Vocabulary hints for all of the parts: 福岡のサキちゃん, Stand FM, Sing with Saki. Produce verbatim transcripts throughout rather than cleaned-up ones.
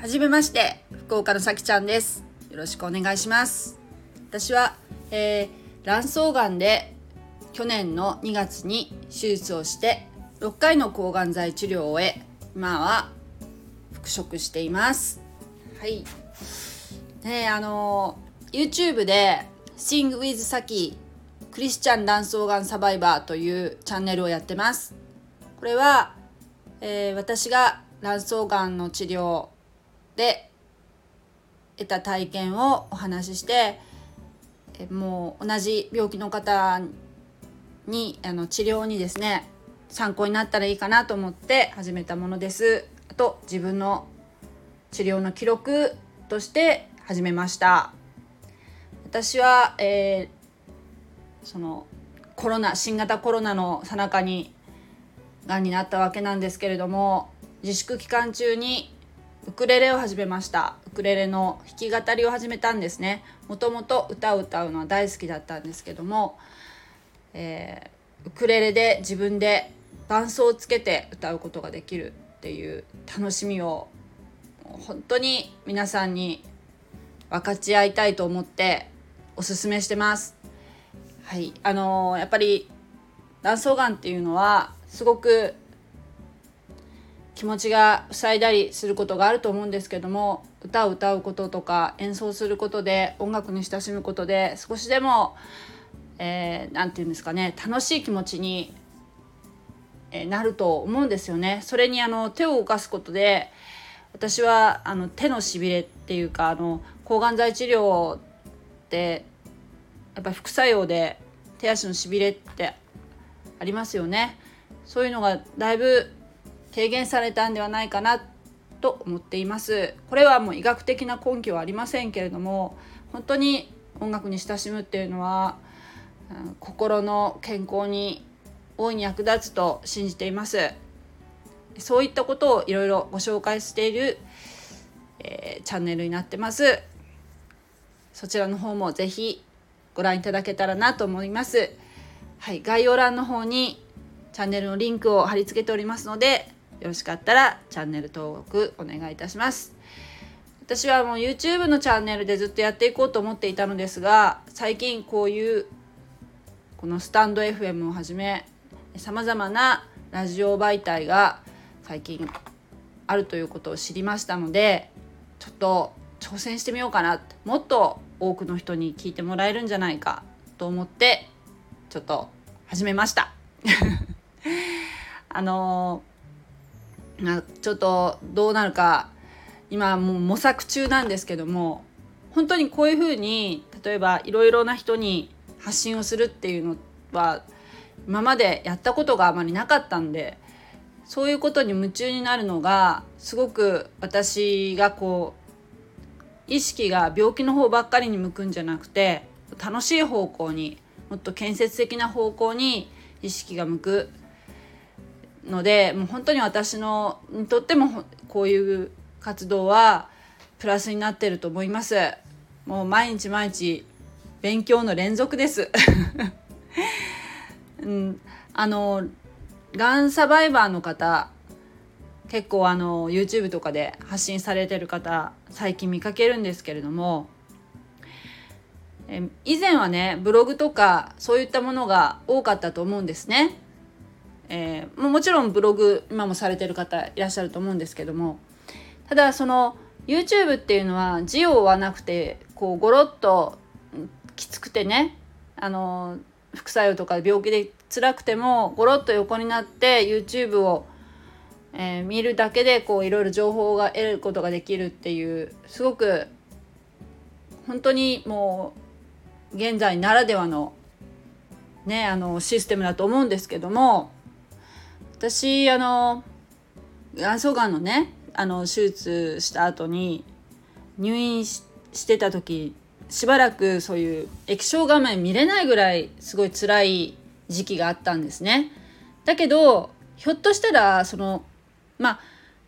はじめまして、福岡のさきちゃんです。よろしくお願いします。私は、えー、卵巣がんで去年のにがつに手術をしてろっかいの抗がん剤治療を終え、今は復職しています。はいね、あの YouTube で Sing with Saki クリスチャン卵巣がんサバイバーというチャンネルをやってます。これは、えー、私が卵巣がんの治療で得た体験をお話しして、えー、もう同じ病気の方にあの治療にですね、参考になったらいいかなと思って始めたものです。あと自分の治療の記録として始めました。私は、えー、そのコロナ新型コロナの最中にがんになったわけなんですけれども、自粛期間中にウクレレを始めました。ウクレレの弾き語りを始めたんですね。もともと歌を歌うのは大好きだったんですけども、えー、ウクレレで自分で伴奏をつけて歌うことができるっていう楽しみを本当に皆さんに分かち合いたいと思っておすすめしてます。はい、あのー、やっぱり卵巣がんっていうのはすごく気持ちが塞いだりすることがあると思うんですけども、歌を歌うこととか演奏することで、音楽に親しむことで少しでも、えー、なんていうんですかね、楽しい気持ちになると思うんですよね。それにあの手を動かすことで、私はあの手のしびれっていうか、あの抗がん剤治療ってやっぱり副作用で手足のしびれってありますよね。そういうのがだいぶ軽減されたんではないかなと思っています。これはもう医学的な根拠はありませんけれども、本当に音楽に親しむっていうのは、うん、心の健康に大いに役立つと信じています。そういったことをいろいろご紹介している、えー、チャンネルになってます。そちらの方もぜひご覧いただけたらなと思います。はい、概要欄の方にチャンネルのリンクを貼り付けておりますので、よろしかったらチャンネル登録お願いいたします。私はもう YouTube のチャンネルでずっとやっていこうと思っていたのですが、最近こういうこのスタンド エフエム をはじめ、さまざまなラジオ媒体が最近あるということを知りましたので、ちょっと挑戦してみようかな、もっと多くの人に聞いてもらえるんじゃないかと思ってちょっと始めましたあのー、ちょっとどうなるか今もう模索中なんですけども、本当にこういうふうに例えばいろいろな人に発信をするっていうのは今までやったことがあまりなかったんで、そういうことに夢中になるのがすごく私がこう意識が病気の方ばっかりに向くんじゃなくて、楽しい方向に、もっと建設的な方向に意識が向くので、もう本当に私のにとってもこういう活動はプラスになっていると思います。もう毎日毎日勉強の連続です、うん、あのがんサバイバーの方、結構あの YouTube とかで発信されてる方最近見かけるんですけれども、え以前はね、ブログとかそういったものが多かったと思うんですね、えー、もちろんブログ今もされてる方いらっしゃると思うんですけども、ただその YouTube っていうのは字を追わなくて、こうゴロッときつくてね、あの副作用とか病気で辛くてもゴロッと横になって YouTube を、えー、見るだけでこういろいろ情報が得ることができるっていう、すごく本当にもう現在ならではのね、あのシステムだと思うんですけども、私あの卵巣がんのね、あの手術した後に入院 し, してた時、しばらくそういう液晶画面見れないぐらいすごい辛い時期があったんですね。だけどひょっとしたらその、まあ、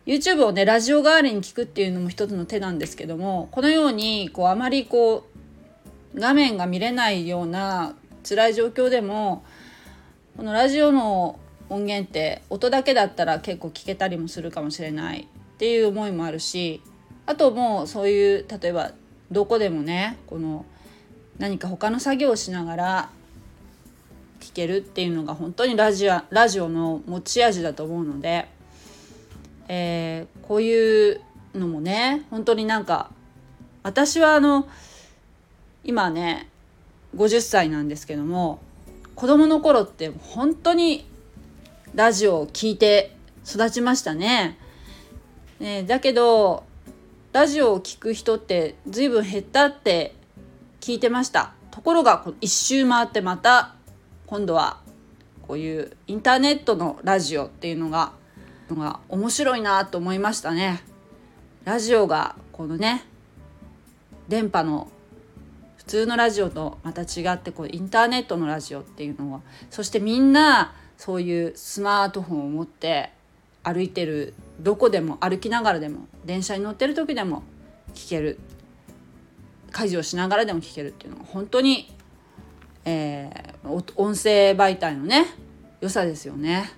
YouTube をねラジオ代わりに聞くっていうのも一つの手なんですけども、このようにこうあまりこう画面が見れないような辛い状況でも、このラジオの音源って音だけだったら結構聞けたりもするかもしれないっていう思いもあるし、あともうそういう例えばどこでもね、この何か他の作業をしながら聞けるっていうのが本当にラジオ、ラジオの持ち味だと思うので、えー、こういうのもね本当になんか私はあの今ねごじゅっさいなんですけども、子供の頃って本当にラジオを聞いて育ちましたね。ね、だけどラジオを聞く人って随分減ったって聞いてました。ところが一周回ってまた今度はこういうインターネットのラジオっていうのが、のが面白いなと思いましたね。ラジオがこのね電波の普通のラジオとまた違ってこうインターネットのラジオっていうのは、そしてみんなそういうスマートフォンを持って歩いてる、どこでも歩きながらでも電車に乗ってる時でも聞ける、家事をしながらでも聞けるっていうのが本当に、えー、音声媒体のね良さですよね。本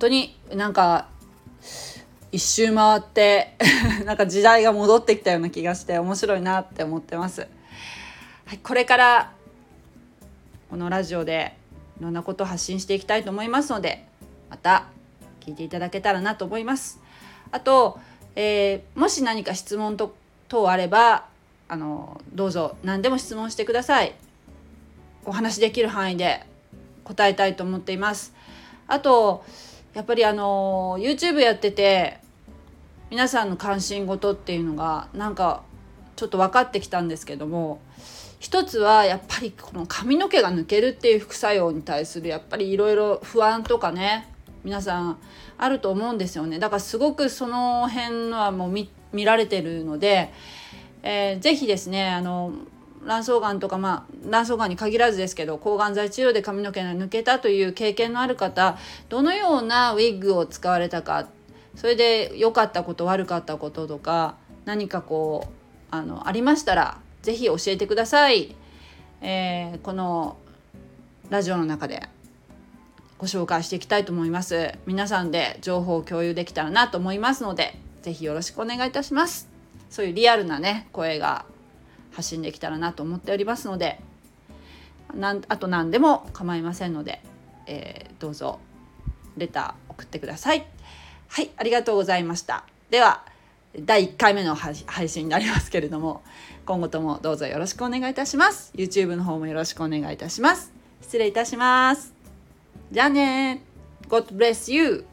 当になんか一周回ってなんか時代が戻ってきたような気がして面白いなって思ってます。はい、これからこのラジオでいろんなことを発信していきたいと思いますので、また聞いていただけたらなと思います。あと、えー、もし何か質問と等あればあのどうぞ何でも質問してください。お話できる範囲で答えたいと思っています。あとやっぱりあの YouTube やってて皆さんの関心事っていうのがなんかちょっと分かってきたんですけども、一つはやっぱりこの髪の毛が抜けるっていう副作用に対するやっぱりいろいろ不安とかね皆さんあると思うんですよね。だからすごくその辺のはもう 見, 見られてるので、えー、ぜひですねあの卵巣がんとか、まあ、卵巣がんに限らずですけど抗がん剤治療で髪の毛が抜けたという経験のある方、どのようなウィッグを使われたか、それで良かったこと悪かったこととか何かこう あの、ありましたらぜひ教えてください。えー、このラジオの中でご紹介していきたいと思います。皆さんで情報を共有できたらなと思いますので、ぜひよろしくお願いいたします。そういうリアルなね声が発信できたらなと思っておりますので、なんあと何でも構いませんので、えー、どうぞレター送ってください。はい、ありがとうございました。ではだいいっかいめの配信になりますけれども、今後ともどうぞよろしくお願いいたします。 YouTube の方もよろしくお願いいたします。失礼いたします。じゃあね。God bless you.